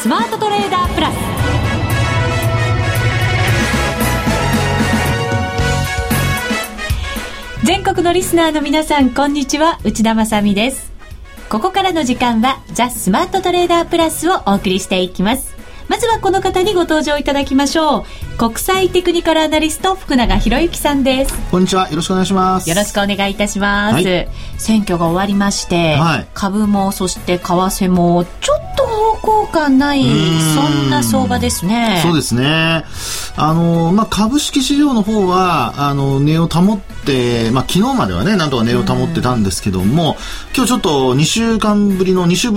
スマートトレーダープラス。全国のリスナーの皆さん、こんにちは、内田まさみです。ここからの時間はザ・スマートトレーダープラスをお送りしていきます。まずはこの方にご登場いただきましょう。国際テクニカルアナリスト、福永博之さんです。こんにちは。よろしくお願いします。よろしくお願いいたします。はい、選挙が終わりまして、はい、株もそして為替もちょっと方向感ない、そんな相場ですね。そうですね。株式市場の方は値を保って、昨日まではね、なんとか値を保ってたんですけども、今日ちょっと2週ぶ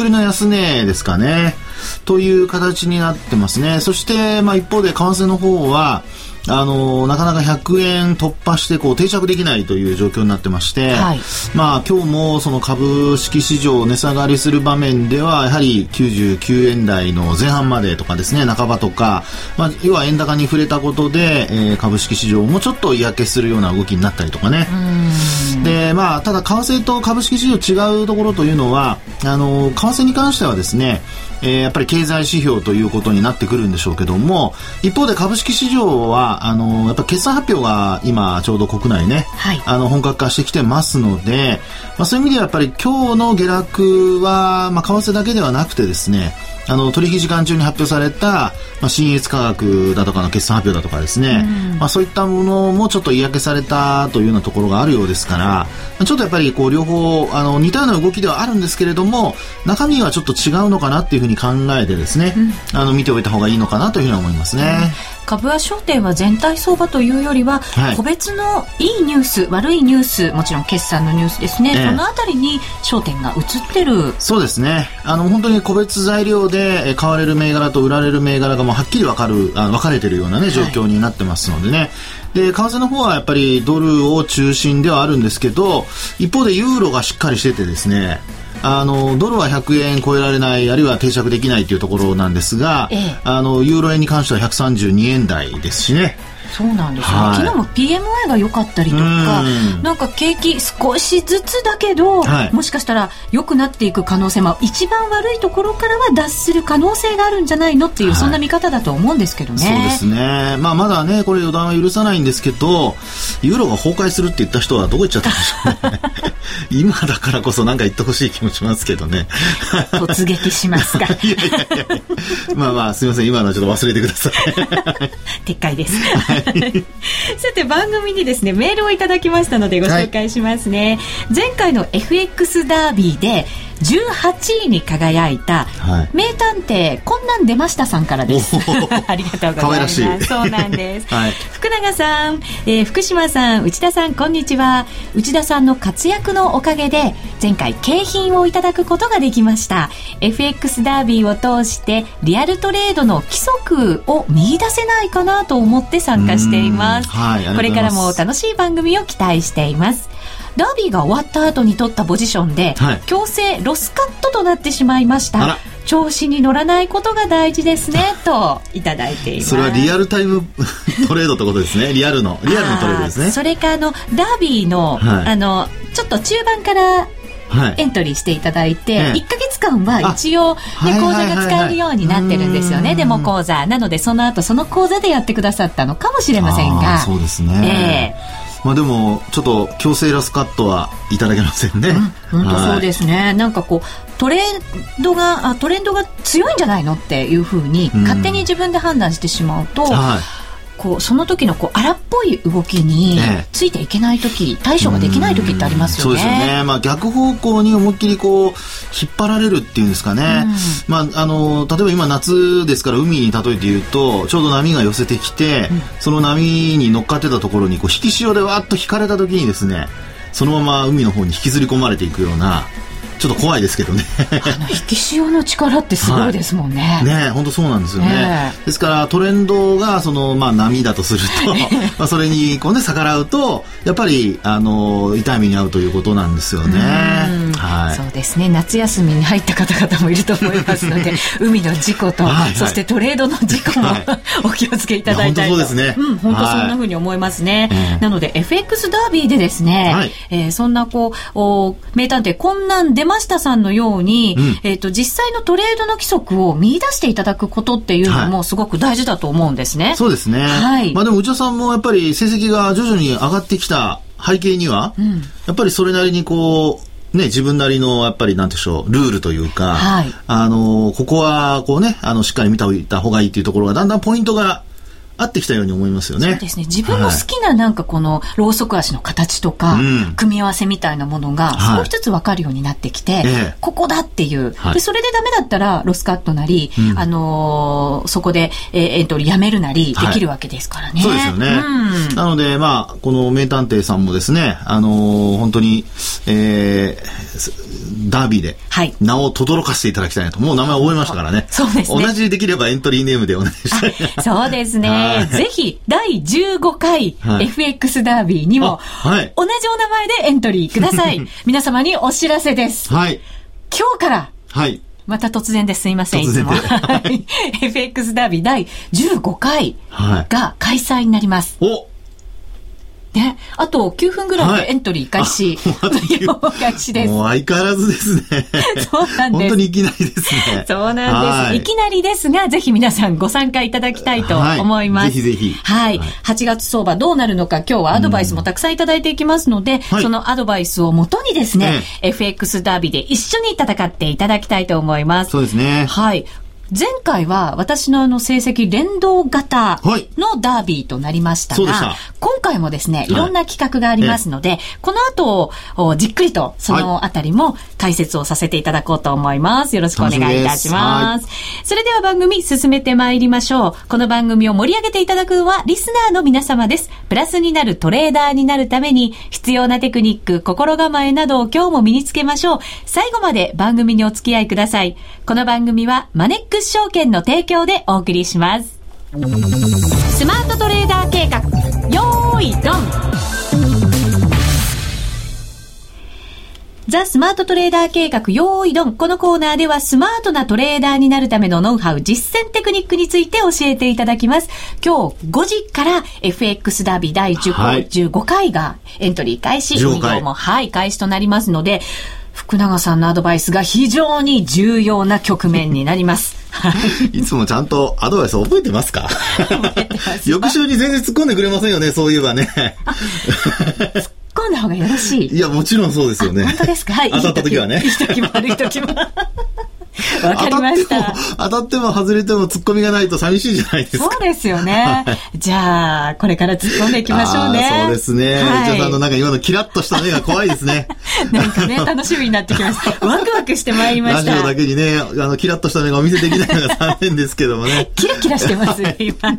りの安値ですかね。という形になってますね。そして、一方で為替の方はなかなか100円突破して定着できないという状況になってまして、はい、今日もその株式市場値下がりする場面ではやはり99円台の前半までとかですね、半ばとか、要は円高に触れたことで、株式市場もちょっと嫌気するような動きになったりとかね。で、ただ為替と株式市場違うところというのは為替に関してはですね、やっぱり経済指標ということになってくるんでしょうけども、一方で株式市場はやっぱ決算発表が今ちょうど国内ね、はい、本格化してきてますので、そういう意味ではやっぱり今日の下落は、為替だけではなくてですね、取引時間中に発表された、信越化学だとかの決算発表だとかですね、そういったものもちょっと嫌気されたというようなところがあるようですから、ちょっとやっぱり両方似たような動きではあるんですけれども、中身はちょっと違うのかなっていうふうに考えてですね、見ておいた方がいいのかなというふうに思いますね。株は焦点は全体相場というよりは、はい、個別のいいニュース、悪いニュース、もちろん決算のニュースですね、そのあたりに焦点が移ってる。そうですね。本当に個別材料で買われる銘柄と売られる銘柄がもうはっきり分かれてるような、ね、状況になってますのでね、はい。で、為替の方はやっぱりドルを中心ではあるんですけど、一方でユーロがしっかりしててですね、ドルは100円超えられない、あるいは定着できないというところなんですが、ユーロ円に関しては132円台ですしね。そうなんですね、はい、昨日も PMI が良かったりとか、なんか景気少しずつだけど、はい、もしかしたら良くなっていく可能性も、一番悪いところからは脱する可能性があるんじゃないのっていう、はい、そんな見方だと思うんですけどね。そうですね、まだねこれ予断は許さないんですけど、ユーロが崩壊するって言った人はどこ行っちゃったんでしょうね今だからこそなんか言ってほしい気もしますけどね突撃しますかいやいやいやすみません、今のはちょっと忘れてください撤回ですさて、番組にですねメールをいただきましたのでご紹介しますね、はい、前回の FX ダービーで18位に輝いた名探偵、こんなん出ましたさんからです。ありがとうございます。可愛らしい。そうなんです、はい、福永さん、福島さん、内田さん、こんにちは。内田さんの活躍のおかげで前回景品をいただくことができました。 FX ダービーを通してリアルトレードの規則を見出せないかなと思って参加しています。はい、これからも楽しい番組を期待しています。ダービーが終わった後に取ったポジションで、はい、強制ロスカットとなってしまいました。調子に乗らないことが大事ですねといただいています。それはリアルタイムトレードってことですね。リアルのトレードですね。それかダービーの、はい、ちょっと中盤からエントリーしていただいて、はい、1ヶ月間は一応、ね、口座が使えるようになってるんですよね。デモ口座なので、その後その口座でやってくださったのかもしれませんが、そうですね、でもちょっと強制ロスカットはいただけませんね。本当そうですね、はい、なんかトレンドが強いんじゃないのっていうふうに勝手に自分で判断してしまうと、はい、その時の荒っぽい動きについていけない時、対処ができない時ってありますよね。そうですよね、逆方向に思いっきり引っ張られるっていうんですかね、例えば今夏ですから、海に例えて言うとちょうど波が寄せてきて、その波に乗っかってたところに引き潮でわーっと引かれた時にですね、そのまま海の方に引きずり込まれていくような、ちょっと怖いですけどね引き潮の力ってすごいですもんね、はい、ね、本当そうなんですよね、ですからトレンドが波だとするとそれに逆らうとやっぱり痛い目に遭うということなんですよね。はい、そうですね、夏休みに入った方々もいると思いますので海の事故と、はい、そしてトレードの事故も、はい、お気をつけいただいたりと、本当そうですね、本当そんな風に思いますね、なので FX ダービーでですね、はい、そんな名探偵こんなんで山下さんのように、実際のトレードの規則を見出していただくことっていうのもすごく大事だと思うんですね。はい、そうですね。はい。まあでも内田さんもやっぱり成績が徐々に上がってきた背景には、やっぱりそれなりにこう、ね、自分なりのやっぱりなんていうんでしょう、ルールというか、はい、ここはこうね、しっかり見た方がいいというところがだんだんポイントが合ってきたように思いますよね。そうですね。自分の好きななんかこのロウソク足の形とか、組み合わせみたいなものが少しずつ分かるようになってきて、ここだっていう、でそれでダメだったらロスカットなり、そこで、エントリーやめるなりできるわけですからね。そうですよね。なのでまあこの名探偵さんもですね、本当に、ダービーで名を轟かせていただきたいなと、もう名前覚えましたからね。そうですね。同じできればエントリーネームでお願いしたいな。そうですね。ぜひ第15回 FX ダービーにも同じお名前でエントリーください。皆様にお知らせです。はい、今日から、はい、また突然ですいません、いつも。FX ダービー第15回が開催になります。おね、あと9分ぐらいでエントリー開始、開始です。もう相変わらずですね。そうなんです。本当にいきなりですね。そうなんです。いきなりですが、ぜひ皆さんご参加いただきたいと思います。ぜひぜひ。はい。8月相場どうなるのか、今日はアドバイスもたくさんいただいていきますので、そのアドバイスをもとにですね、FX ダービーで一緒に戦っていただきたいと思います。そうですね。はい。前回は私の成績連動型のダービーとなりましたが、今回もですね、いろんな企画がありますので、この後じっくりとそのあたりも解説をさせていただこうと思います。よろしくお願いいたします。それでは番組進めてまいりましょう。この番組を盛り上げていただくのはリスナーの皆様です。プラスになるトレーダーになるために必要なテクニック、心構えなどを今日も身につけましょう。最後まで番組にお付き合いください。この番組はマネック証券の提供でお送りします。スマートトレーダー計画、よーいドン。ザ・スマートトレーダー計画、よーいドン。このコーナーではスマートなトレーダーになるためのノウハウ、実践テクニックについて教えていただきます。今日5時から FX ダービー第15回がエントリー開始、運用も、開始となりますので、福永さんのアドバイスが非常に重要な局面になります。いつもちゃんとアドバイス覚えてますか？翌週に全然突っ込んでくれませんよね、そういえばね。突っ込んだ方がよろしい？いや、もちろんそうですよね。本当ですか？はい。当たった時はね。いい時も悪い時も。わかりました。当たっても外れても突っ込みがないと寂しいじゃないですか。そうですよね。じゃあこれから突っ込んでいきましょうね。そうですね。内田さんのなんか今のキラッとした目が怖いですね。なんかね、楽しみになってきました。ワクワクしてまいりました。ラジオだけにね、キラッとした目がお見せできないのが残念ですけどもね。キラキラしてます今。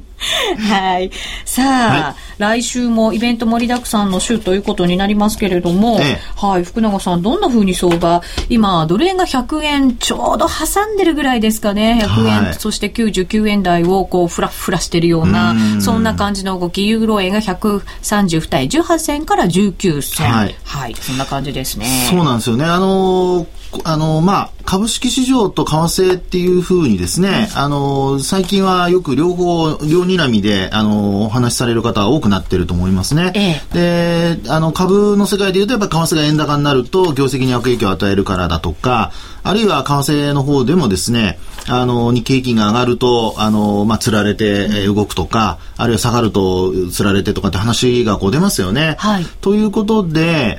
はい。さあ、来週もイベント盛りだくさんの週ということになりますけれども、はい、福永さん、どんな風に相場、今ドル円が100円ちょうど挟んでるぐらいですかね。100円、そして99円台をこうフラフラしてるような、そんな感じの動き。ユーロ円が132円18銭から19銭、はい、そんな感じですね。そうなんですよね。まあ株式市場と為替っていう風にですね、最近はよく両睨みでお話しされる方は多くなってると思いますね。で、株の世界でいうとやっぱり為替が円高になると業績に悪影響を与えるからだとか、あるいは為替の方でもですね、日経平均が上がるとつられて動くとか、あるいは下がるとつられてとかって話がこう出ますよね。ということで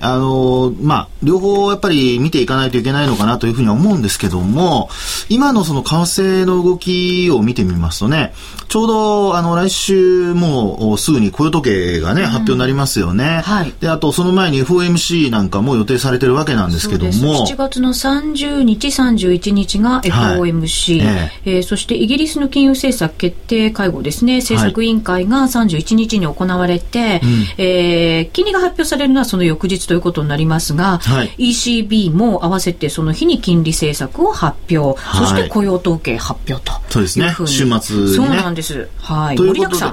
両方やっぱり見ていかないといけないのかなというふうに思うんですけども、今のその為替の動きを見てみますとね、ちょうど来週もうすぐに雇用統計がね、発表になりますよね。で、あとその前に FOMC なんかも予定されてるわけなんですけども、7月の30日31日が FOMC、そしてイギリスの金融政策決定会合ですね、政策委員会が31日に行われて、金利が発表されるのはその翌日ということになりますが、ECB も合わせてその日に金利政策を発表、そして雇用統計発表と、そうですね、週末にね。そうなんです、ということで、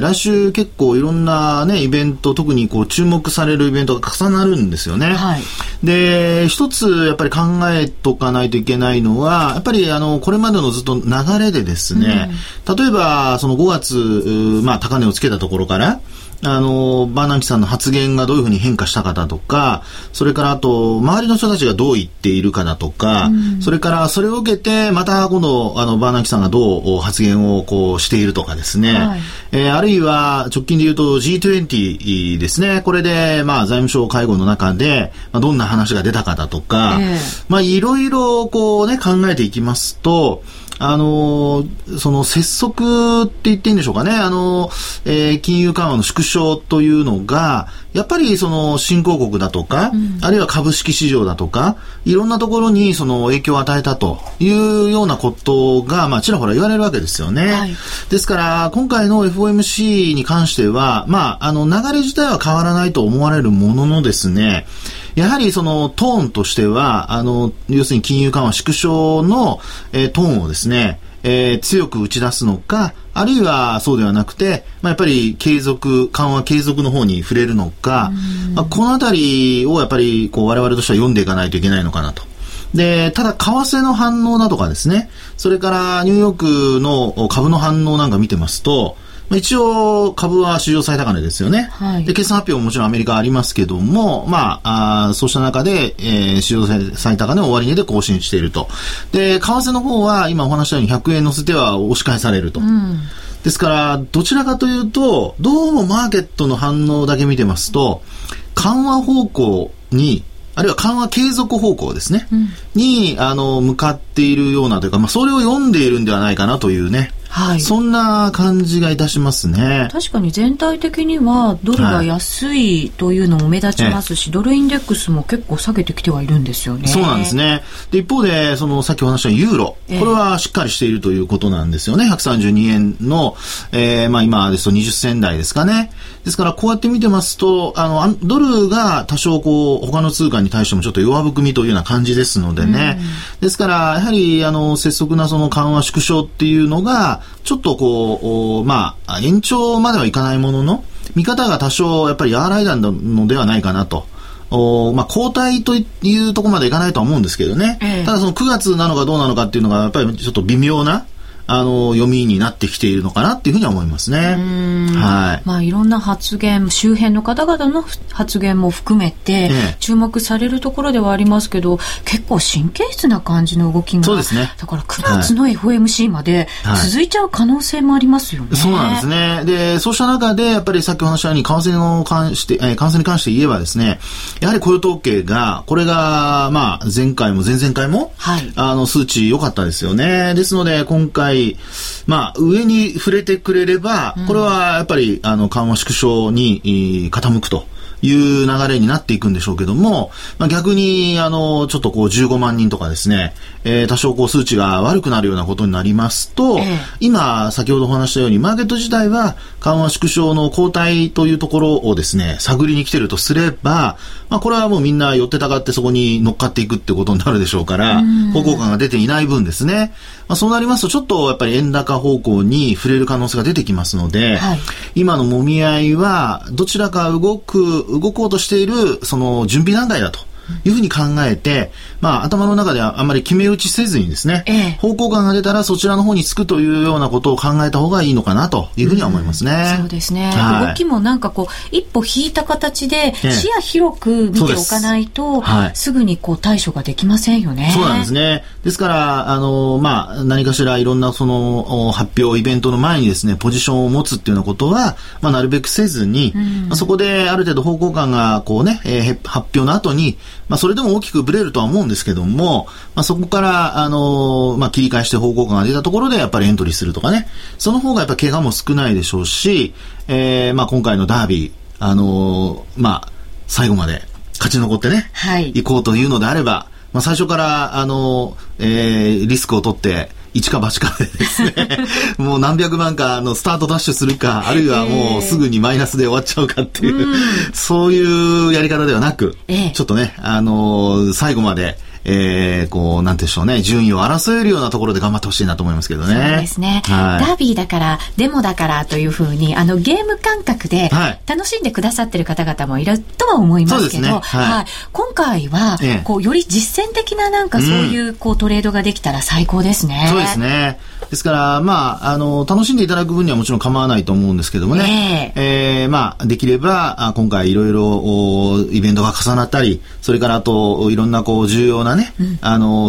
来週結構いろんな、ね、イベント、特にこう注目されるイベントが重なるんですよね。で、一つやっぱり考えとかないといけないのは、やっぱりこれまでのずっと流れでですね、例えばその5月、高値をつけたところからバーナンキさんの発言がどういうふうに変化したかだとか、それからあと周りの人たちがどう言っているかだとか、それからそれを受けてまた今度バーナンキさんがどう発言をこうしているとかですね、はい、あるいは直近で言うと G20 ですね、これでまあ財務省会合の中でどんな話が出たかだとか、まあいろいろこうね考えていきますと、その拙速って言っていいんでしょうかね、金融緩和の縮小というのがやっぱりその新興国だとか、あるいは株式市場だとかいろんなところにその影響を与えたというようなことが、まあ、ちらほら言われるわけですよね、はい、ですから今回の FOMC に関しては、まあ、流れ自体は変わらないと思われるもののですね、やはりそのトーンとしては要するに金融緩和縮小の、トーンをですね、強く打ち出すのか、あるいはそうではなくて、まあ、やっぱり緩和継続の方に触れるのか、まあ、このあたりをやっぱりこう我々としては読んでいかないといけないのかなと。で、ただ為替の反応だとかですね、それからニューヨークの株の反応なんか見てますと、一応株は史上最高値ですよね、はい、で決算発表ももちろんアメリカありますけども、まあ、そうした中で、史上最高値を終値で更新していると。で為替の方は今お話したように100円乗せては押し返されると、ですからどちらかというとどうもマーケットの反応だけ見てますと緩和方向に、あるいは緩和継続方向ですね、に向かっているようなというか、まあ、それを読んでいるんではないかなというね、はい、そんな感じがいたしますね。確かに全体的にはドルが安いというのも目立ちますし、はい、ドルインデックスも結構下げてきてはいるんですよね。そうなんですね。で一方でそのさっきお話したユーロ、これはしっかりしているということなんですよね。132円の、まあ、今ですと20銭台ですかね。ですからこうやって見てますとドルが多少こう他の通貨に対してもちょっと弱含みというような感じですのでね、ですからやはり拙速なその緩和縮小っていうのがちょっとこう、まあ、延長まではいかないものの見方が多少やっぱり和らいだのではないかなと、まあ、後退というところまでいかないとは思うんですけどね、ただその9月なのかどうなのかっていうのがやっぱりちょっと微妙な読みになってきているのかなっていうふうには思いますね。はい。まあいろんな発言、周辺の方々の発言も含めて注目されるところではありますけど、結構神経質な感じの動きが、そうですね。だから9月の FOMC まで続いちゃう可能性もありますよね。はい、そうなんですね。で、そうした中でやっぱりさっきお話したように為替に関して言えばですね、やはり雇用統計がこれがまあ前回も前々回も、はい、数値良かったですよね。ですので今回まあ、上に触れてくれればこれはやっぱり緩和縮小に傾くという流れになっていくんでしょうけども、まあ、逆にちょっとこう15万人とかですね、多少こう数値が悪くなるようなことになりますと、今先ほどお話したようにマーケット自体は緩和縮小の後退というところをですね探りに来てるとすれば、まあ、これはもうみんな寄ってたがってそこに乗っかっていくってことになるでしょうから、方向感が出ていない分ですね、まあ、そうなりますとちょっとやっぱり円高方向に触れる可能性が出てきますので、はい、今のもみ合いはどちらか動こうとしているその準備段階だというふうに考えて、まあ、頭の中ではあんまり決め打ちせずにですね、方向感が出たらそちらの方につくというようなことを考えた方がいいのかなというふうには思いますね。そうですね、はい、動きもなんかこう一歩引いた形で視野広く見ておかないと、はい、すぐにこう対処ができませんよね。そうなんですね。ですからまあ、何かしらいろんなその発表イベントの前にですねポジションを持つっていうようなことは、まあ、なるべくせずに、まあ、そこである程度方向感がこうね、発表の後にまあ、それでも大きくブレるとは思うんですけども、まあ、そこから、まあ、切り返して方向感が出たところでやっぱりエントリーするとかね、その方がやっぱ怪我も少ないでしょうし、まあ、今回のダービー、まあ、最後まで勝ち残ってね、はい、行こうというのであれば、まあ、最初から、リスクを取って一か八かでですねもう何百万かのスタートダッシュするか、あるいはもうすぐにマイナスで終わっちゃうかっていう、そういうやり方ではなく、ちょっとね最後までこうなんてでしょうね、順位を争えるようなところで頑張ってほしいなと思いますけどね。そうですね、はい、ダービーだからデモだからというふうにゲーム感覚で楽しんでくださってる方々もいるとは思いますけど、はい、はい、今回はこうより実践的ななんかそういうこうトレードができたら最高ですね。そうですね。ですから、まあ、楽しんでいただく分にはもちろん構わないと思うんですけどもね、まあ、できれば今回いろいろイベントが重なったり、それからあといろんなこう重要なね、うん、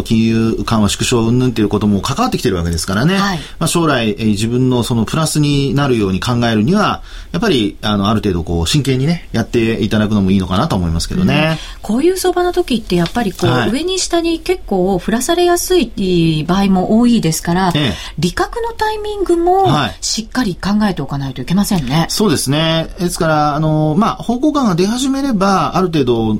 金融緩和縮小云々ということも関わってきてるわけですからね、はい、まあ、将来自分のそのプラスになるように考えるにはやっぱりある程度こう真剣にねやっていただくのもいいのかなと思いますけどね、うん、こういう相場の時ってやっぱりこう、はい、上に下に結構振らされやすい場合も多いですから、利確のタイミングもしっかり考えておかないといけませんね、はい、そうですね。ですからまあ、方向感が出始めればある程度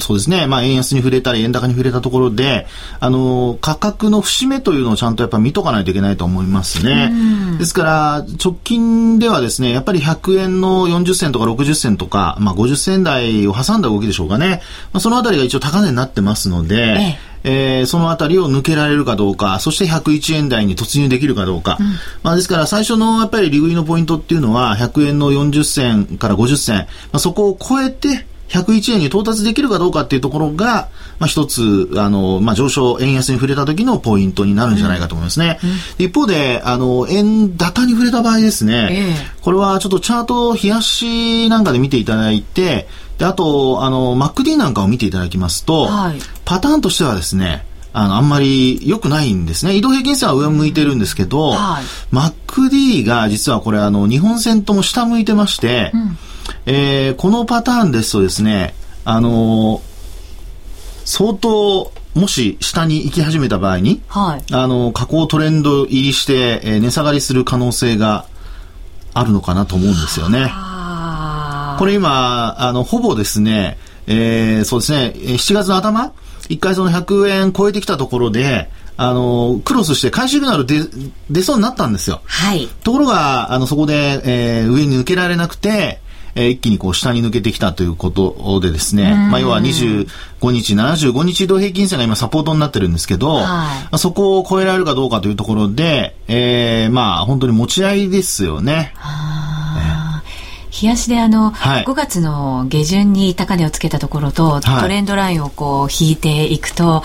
そうですね、まあ、円安に触れたり円高に触れたところで価格の節目というのをちゃんとやっぱ見とかないといけないと思いますね。ですから直近ではですね、やっぱり100円の40銭とか60銭とか、まあ、50銭台を挟んだ動きでしょうかね、まあ、そのあたりが一応高値になってますので、そのあたりを抜けられるかどうか、そして101円台に突入できるかどうか、うん、まあ、ですから最初のやっぱり利食いのポイントっていうのは100円の40銭から50銭、まあ、そこを超えて101円に到達できるかどうかっていうところが、まあ、一つまあ、上昇円安に触れた時のポイントになるんじゃないかと思いますね、うんうん、一方で円高に触れた場合ですね、これはちょっとチャート冷やしなんかで見ていただいて、であとMACD なんかを見ていただきますと、はい、パターンとしてはですねあんまり良くないんですね。移動平均線は上向いてるんですけど、うん、はい、MACD が実はこれ日本線とも下向いてまして、うん、このパターンですとですね、相当もし下に行き始めた場合に、はい、下降トレンド入りして、値下がりする可能性があるのかなと思うんですよね。これ今ほぼですね、そうですね、7月の頭一回その100円超えてきたところでクロスして回収シグナル出そうになったんですよ、はい、ところがそこで、上に抜けられなくて一気にこう下に抜けてきたということでですね、まあ、要は25日75日移動平均線が今サポートになってるんですけど、はい、そこを超えられるかどうかというところで、まあ本当に持ち合いですよね。冷やしではい、5月の下旬に高値をつけたところと、はい、トレンドラインをこう引いていくと、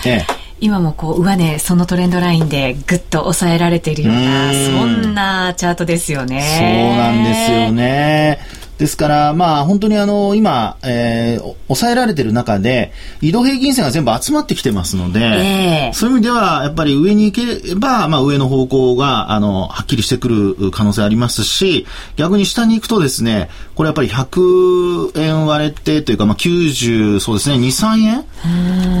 今もこう上値、そのトレンドラインでぐっと抑えられているような、そんなチャートですよね。そうなんですよね。ですから、まあ、本当に今、抑えられている中で移動平均線が全部集まってきてますので、そういう意味ではやっぱり上に行けば、まあ、上の方向がはっきりしてくる可能性ありますし、逆に下に行くとですね、これやっぱり100円割れてというか、まあ、90、そうですね、2、3円、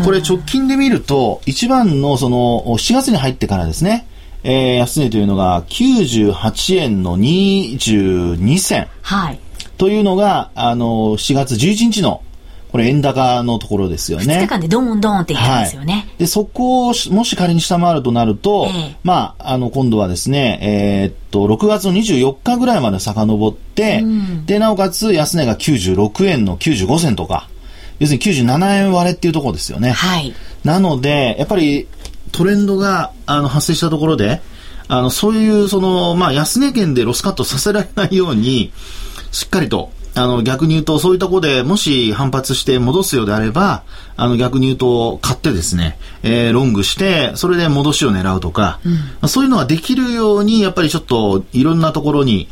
これ直近で見ると一番のその7月に入ってからですね、安値というのが98円の22銭、はい、というのが4月11日のこれ円高のところですよね。2日間でドンドンっていったんですよね、はい、でそこをもし仮に下回るとなると、まあ、今度はですね、6月の24日ぐらいまで遡って、うん、でなおかつ安値が96円の95銭とか、要するに97円割れっていうところですよね、はい、なのでやっぱりトレンドが発生したところでそういうその、まあ、安値圏でロスカットさせられないようにしっかりと逆に言うと、そういうところでもし反発して戻すようであれば逆に言うと買ってですね、ロングしてそれで戻しを狙うとか、うん、そういうのができるようにやっぱりちょっといろんなところに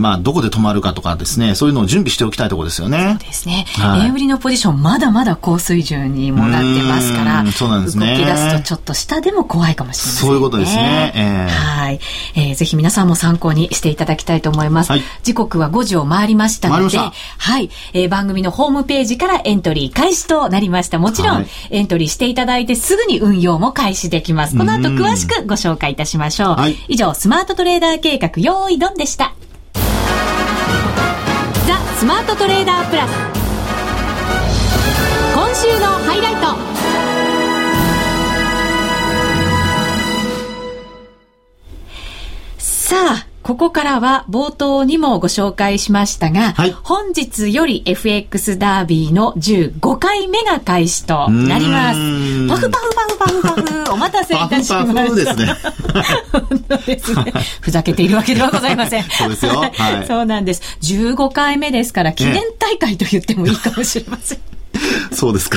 まあ、どこで止まるかとかですね、そういうのを準備しておきたいところですよね。そうですね、はい、円売りのポジションまだまだ高水準にもなってますから、そうなんですね、動き出すとちょっと下でも怖いかもしれませんね。そういうことですね、はい、ぜひ皆さんも参考にしていただきたいと思います、はい、時刻は5時を回りましたので、はい、番組のホームページからエントリー開始となりました。もちろん、はい、エントリーしていただいてすぐに運用も開始できます。この後詳しくご紹介いたしましょう、はい、以上スマートトレーダー計画用意ドンでした。ザ・スマートトレーダープラス、今週のハイライト。さあここからは冒頭にもご紹介しましたが、はい、本日より FX ダービーの15回目が開始となります。パフパフパフパフパフお待たせいたしました。パフパフですね。本当ですね。ふざけているわけではございません。そうですよ、はい。そうなんです。15回目ですから記念大会と言ってもいいかもしれません。そうですか。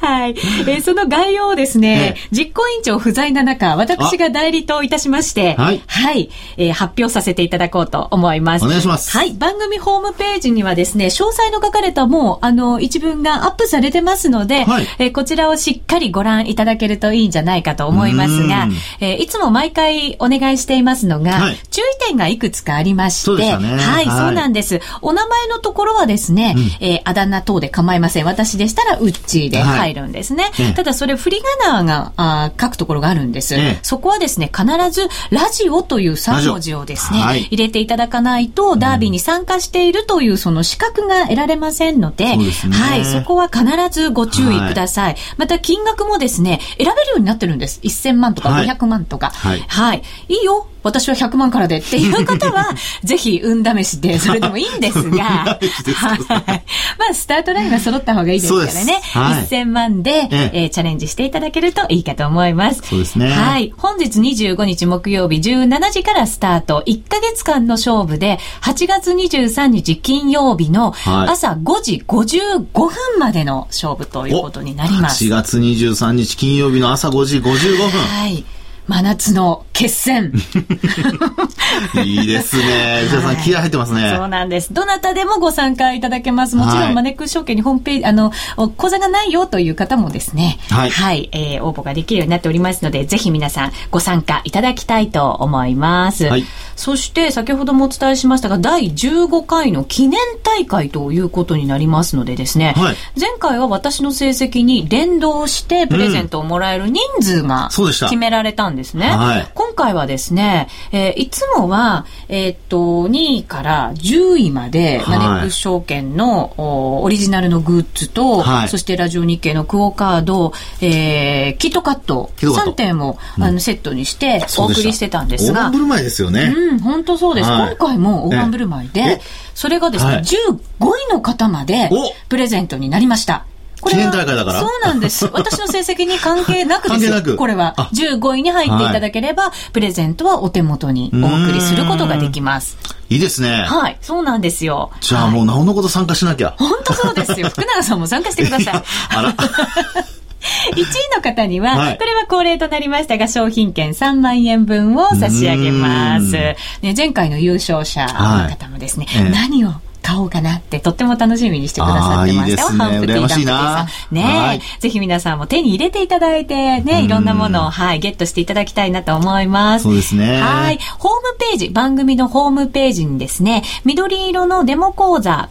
はい、その概要をですね、実行委員長不在な中、私が代理といたしまして、はい、はい、発表させていただこうと思います。お願いします。はい、番組ホームページにはですね、詳細の書かれたもう一文がアップされてますので、はい、こちらをしっかりご覧いただけるといいんじゃないかと思いますが、いつも毎回お願いしていますのが、はい、注意点がいくつかありまして、そうでしたね、はい、はい、そうなんです。お名前のところはですね、あだ名等で構いません。私でしたらウッチーで。はい、入るんですね、ただそれ振り仮名が書くところがあるんです、そこはですね必ずラジオという3文字をですね、はい、入れていただかないとダービーに参加しているというその資格が得られませんので、はい、そこは必ずご注意ください、はい、また金額もですね選べるようになってるんです。1000万とか500万とか、はいはいはい、いいよ私は100万からでっていう方はぜひ運試しでそれでもいいんですがはい、まあスタートラインは揃った方がいいですからね、はい、1000万で、チャレンジしていただけるといいかと思います。そうですね、はい、本日25日木曜日17時からスタート1ヶ月間の勝負で8月23日金曜日の朝5時55分までの勝負ということになります。8月23日金曜日の朝5時55分、はい真夏の決戦いいですね。内田さん気合入ってますね、はい、そうなんです。どなたでもご参加いただけます。もちろん、はい、マネックス証券にホームページ口座がないよという方もですね、はい、はい、応募ができるようになっておりますのでぜひ皆さんご参加いただきたいと思います、はい、そして先ほどもお伝えしましたが第15回の記念大会ということになりますのでですね、はい、前回は私の成績に連動してプレゼントをもらえる人数が決められたんですね、はい、今回はですね、いつもは、2位から10位まで、はい、マネックス証券のオリジナルのグッズと、はい、そしてラジオ日経のクオカード、キットカット3点を、うん、セットにしてお送りしてたんですが大盤振る舞いですよね。うん、本当そうです、はい、今回も大盤振る舞いでそれがですね、はい、15位の方までプレゼントになりました。記念大会だからそうなんです私の成績に関係なくですよこれは15位に入っていただければ、はい、プレゼントはお手元にお送りすることができます。いいですね。はいそうなんですよ。じゃあもうなおのこと参加しなきゃ、はい、本当そうですよ福永さんも参加してくださいあら1位の方には、はい、これは恒例となりましたが商品券3万円分を差し上げます、ね、前回の優勝者の方もですね、はい何を買おうかなってとっても楽しみにしてくださってましたよ。ハンプティーダンプティーさんねえぜひ皆さんも手に入れていただいてねいろんなものを、はい、ゲットしていただきたいなと思います。そうですね。はいホームページ番組のホームページにですね緑色のデモ講座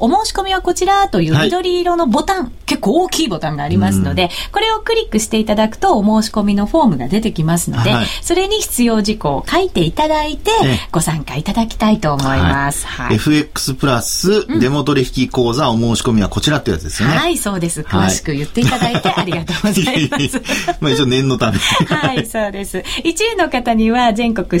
お申し込みはこちらという緑色のボタン、はい、結構大きいボタンがありますので、これをクリックしていただくとお申し込みのフォームが出てきますので、はい、それに必要事項を書いていただいてご参加いただきたいと思います、はいはい、FX プラスデモ取引講座お申し込みはこちらってやつですよね、うん、はいそうです詳しく言っていただいてありがとうございますまあ一応念のためはいそうです。1位の方には全国百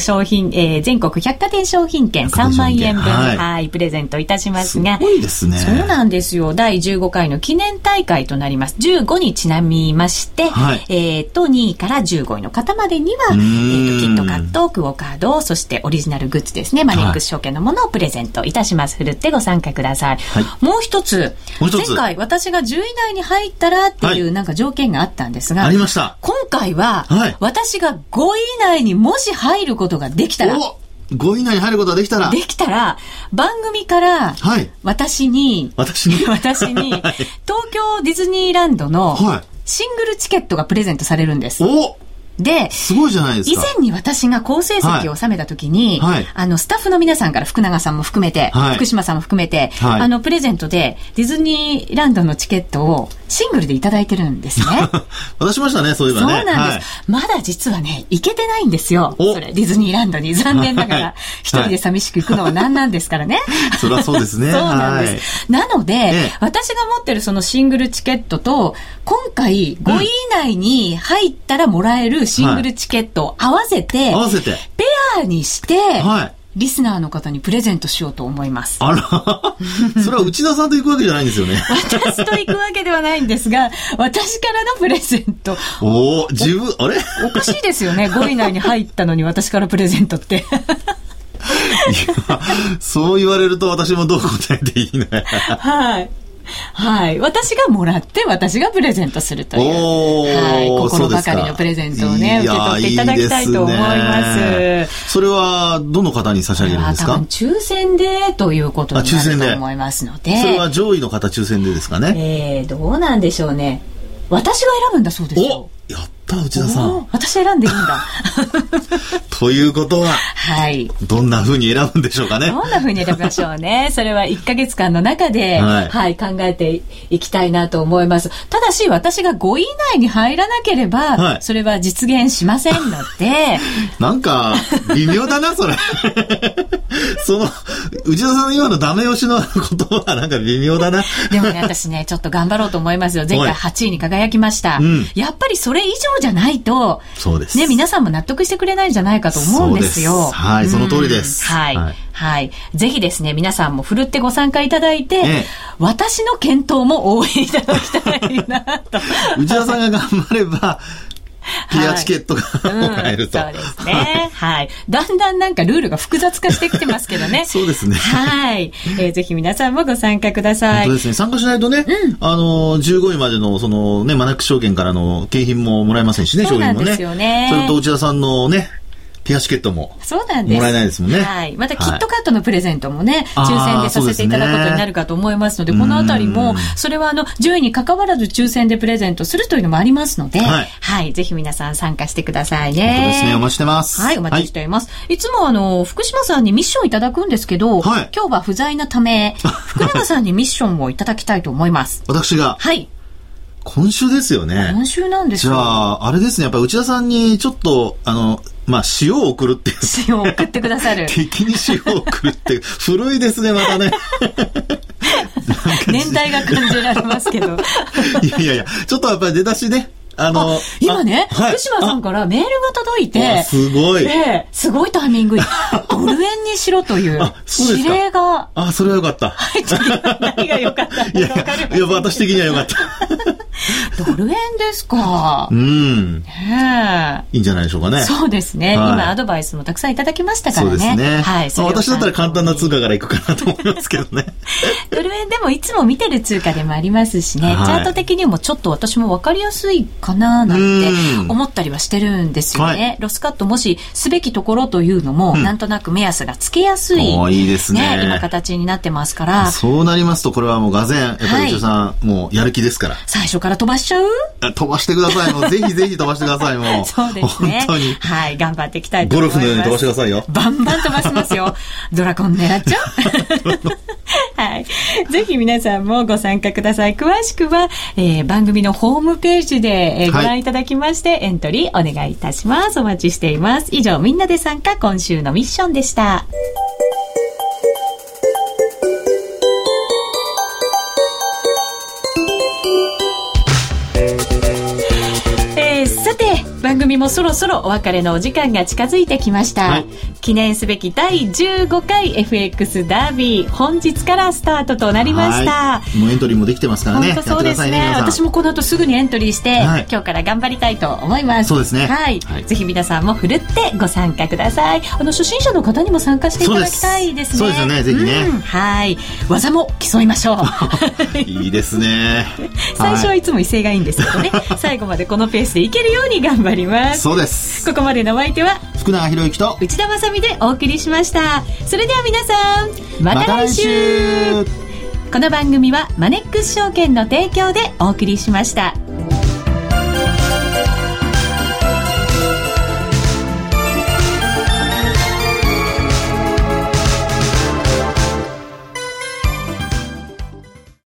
貨店商品券3万円分、はいはい、プレゼントいたしますがすごいですね。そうなんですよ。第15回の記念大会となります。15にちなみまして、はい2位から15位の方までには、キットカットクオカードそしてオリジナルグッズですねマネックス証券のものをプレゼントいたします、はい、ふるってご参加ください、はい、もう一つ前回私が10位内に入ったらっていうなんか条件があったんですが、はい、ありました。今回は、はい、私が5位内にもし入ることができたら5位以内に入ることができたら番組から私に東京ディズニーランドのシングルチケットがプレゼントされるんです、はい、ですごいじゃないですか。以前に私が好成績を収めた時に、はいはい、スタッフの皆さんから福永さんも含めて、はい、福島さんも含めて、はい、プレゼントでディズニーランドのチケットをシングルでいただいてるんですね渡しましたねそういえばね。そうなんです、はい、まだ実はね行けてないんですよそれディズニーランドに残念ながら、はい、一人で寂しく行くのは何なんですからねそりゃそうですねそうなんです、はい、なので、私が持ってるそのシングルチケットと今回5位以内に入ったらもらえるルシングルチケットを合わせてペアにして、はい、リスナーの方にプレゼントしようと思います。あらそれは内田さんと行くわけじゃないんですよね私と行くわけではないんですが、私からのプレゼント。おー、自分あれおかしいですよね。5位以内に入ったのに私からプレゼントってそう言われると私もどう答えていいのやはいはい、私がもらって私がプレゼントするという、はい、心ばかりのプレゼントをね、受け取っていただきたいと思います。いいですね。それはどの方に差し上げるんですか？多分抽選でということになると思いますので。それは上位の方抽選でですかね。どうなんでしょうね。私が選ぶんだそうですよ。お、やった内田さん。私選んでいいんだということは、はい、どんな風に選ぶんでしょうかね。どんな風に選びましょうねそれは1ヶ月間の中で、はいはい、考えていきたいなと思います。ただし私が5位以内に入らなければ、はい、それは実現しませんのでなんか微妙だなそれその内田さんの今のダメ押しの言葉はなんか微妙だなでもね、私ねちょっと頑張ろうと思いますよ。前回8位に輝きました、うん、やっぱりそれ以上じゃないと、そうです、ね、皆さんも納得してくれないんじゃないかと思うんですよ。そうです、はい、その通りです、はいはいはい、ぜひですね皆さんもふるってご参加いただいて、私の検討も応援いただきたいなと内田さんが頑張ればピアチケットがもらえると、はい、うん、そうですね、はい、だんだんなんかルールが複雑化してきてますけどねそうですね、はい、ぜひ皆さんもご参加ください。本当ですね、参加しないとね、うん、15位までのそのねマナック証券からの景品ももらえませんしね、商品もね。そうなんですよね。それと内田さんのねピアチケットももらえないですもんね。はい、またキットカットのプレゼントもね、はい、抽選でさせていただくことになるかと思いますので、このあたりもそれは順位に関わらず抽選でプレゼントするというのもありますので、はい、はい、ぜひ皆さん参加してくださいね。本当ですね、お待ちしてます。はい、お待ちしています。はい、いつも福島さんにミッションいただくんですけど、はい、今日は不在なため福永さんにミッションをいただきたいと思います。私が。はい。今週ですよね。今週なんですよ。じゃああれですね、やっぱり内田さんにちょっとまあ塩を送るっていう、塩を送ってくださる敵に塩を送るって古いですねまたね年代が感じられますけどいやちょっとやっぱり出だしね今ね、はい、福島さんからメールが届いて、すごいタイミングドル円にしろという指令が、あ、それは良かった。何が良かったのか分かりませんけど。いや、私的には良かった。ドル円ですか。うん。ねえ。いいんじゃないでしょうかね。そうですね。はい、今アドバイスもたくさんいただきましたからね。そうですね。はい。私だったら簡単な通貨からいくかなと思いますけどね。ドル円でもいつも見てる通貨でもありますしね。はい、チャート的にもちょっと私も分かりやすいかななんて思ったりはしてるんですよね、はい、ロスカットもしすべきところというのも、なんとなく目安がつけやすい、いいですね、今形になってますから。そうなりますとこれはもうがぜんやっぱり内田さん、はい、もうやる気ですから、最初から飛ばしちゃう、飛ばしてくださいもうぜひ飛ばしてくださいもうそうですね、本当に、はい、頑張っていきたいと思います。ゴルフのように飛ばしてくださいよ、バンバン飛ばしますよドラゴン狙っちゃうはい、ぜひ皆さんもご参加ください。詳しくは、番組のホームページで、ご覧いただきまして、はい、エントリーお願いいたします。お待ちしています。以上、みんなで参加今週のミッションでした。さて番組もそろそろお別れのお時間が近づいてきました、はい、記念すべき第15回 FX ダービー、本日からスタートとなりました。もうエントリーもできてますからね。本当そうですね、私もこの後すぐにエントリーして、はい、今日から頑張りたいと思います。そうですね、はいはい、ぜひ皆さんもふるってご参加ください。初心者の方にも参加していただきたいですね。そうですよね、ぜひね、うん、はい、技も競いましょういいですね最初はいつも威勢がいいんですけどね最後までこのペースでいけるように頑張ります。そうです。ここまでのお相手は福永博之と内田まさみでお送りしました。それでは皆さん、また来週。この番組はマネックス証券の提供でお送りしました。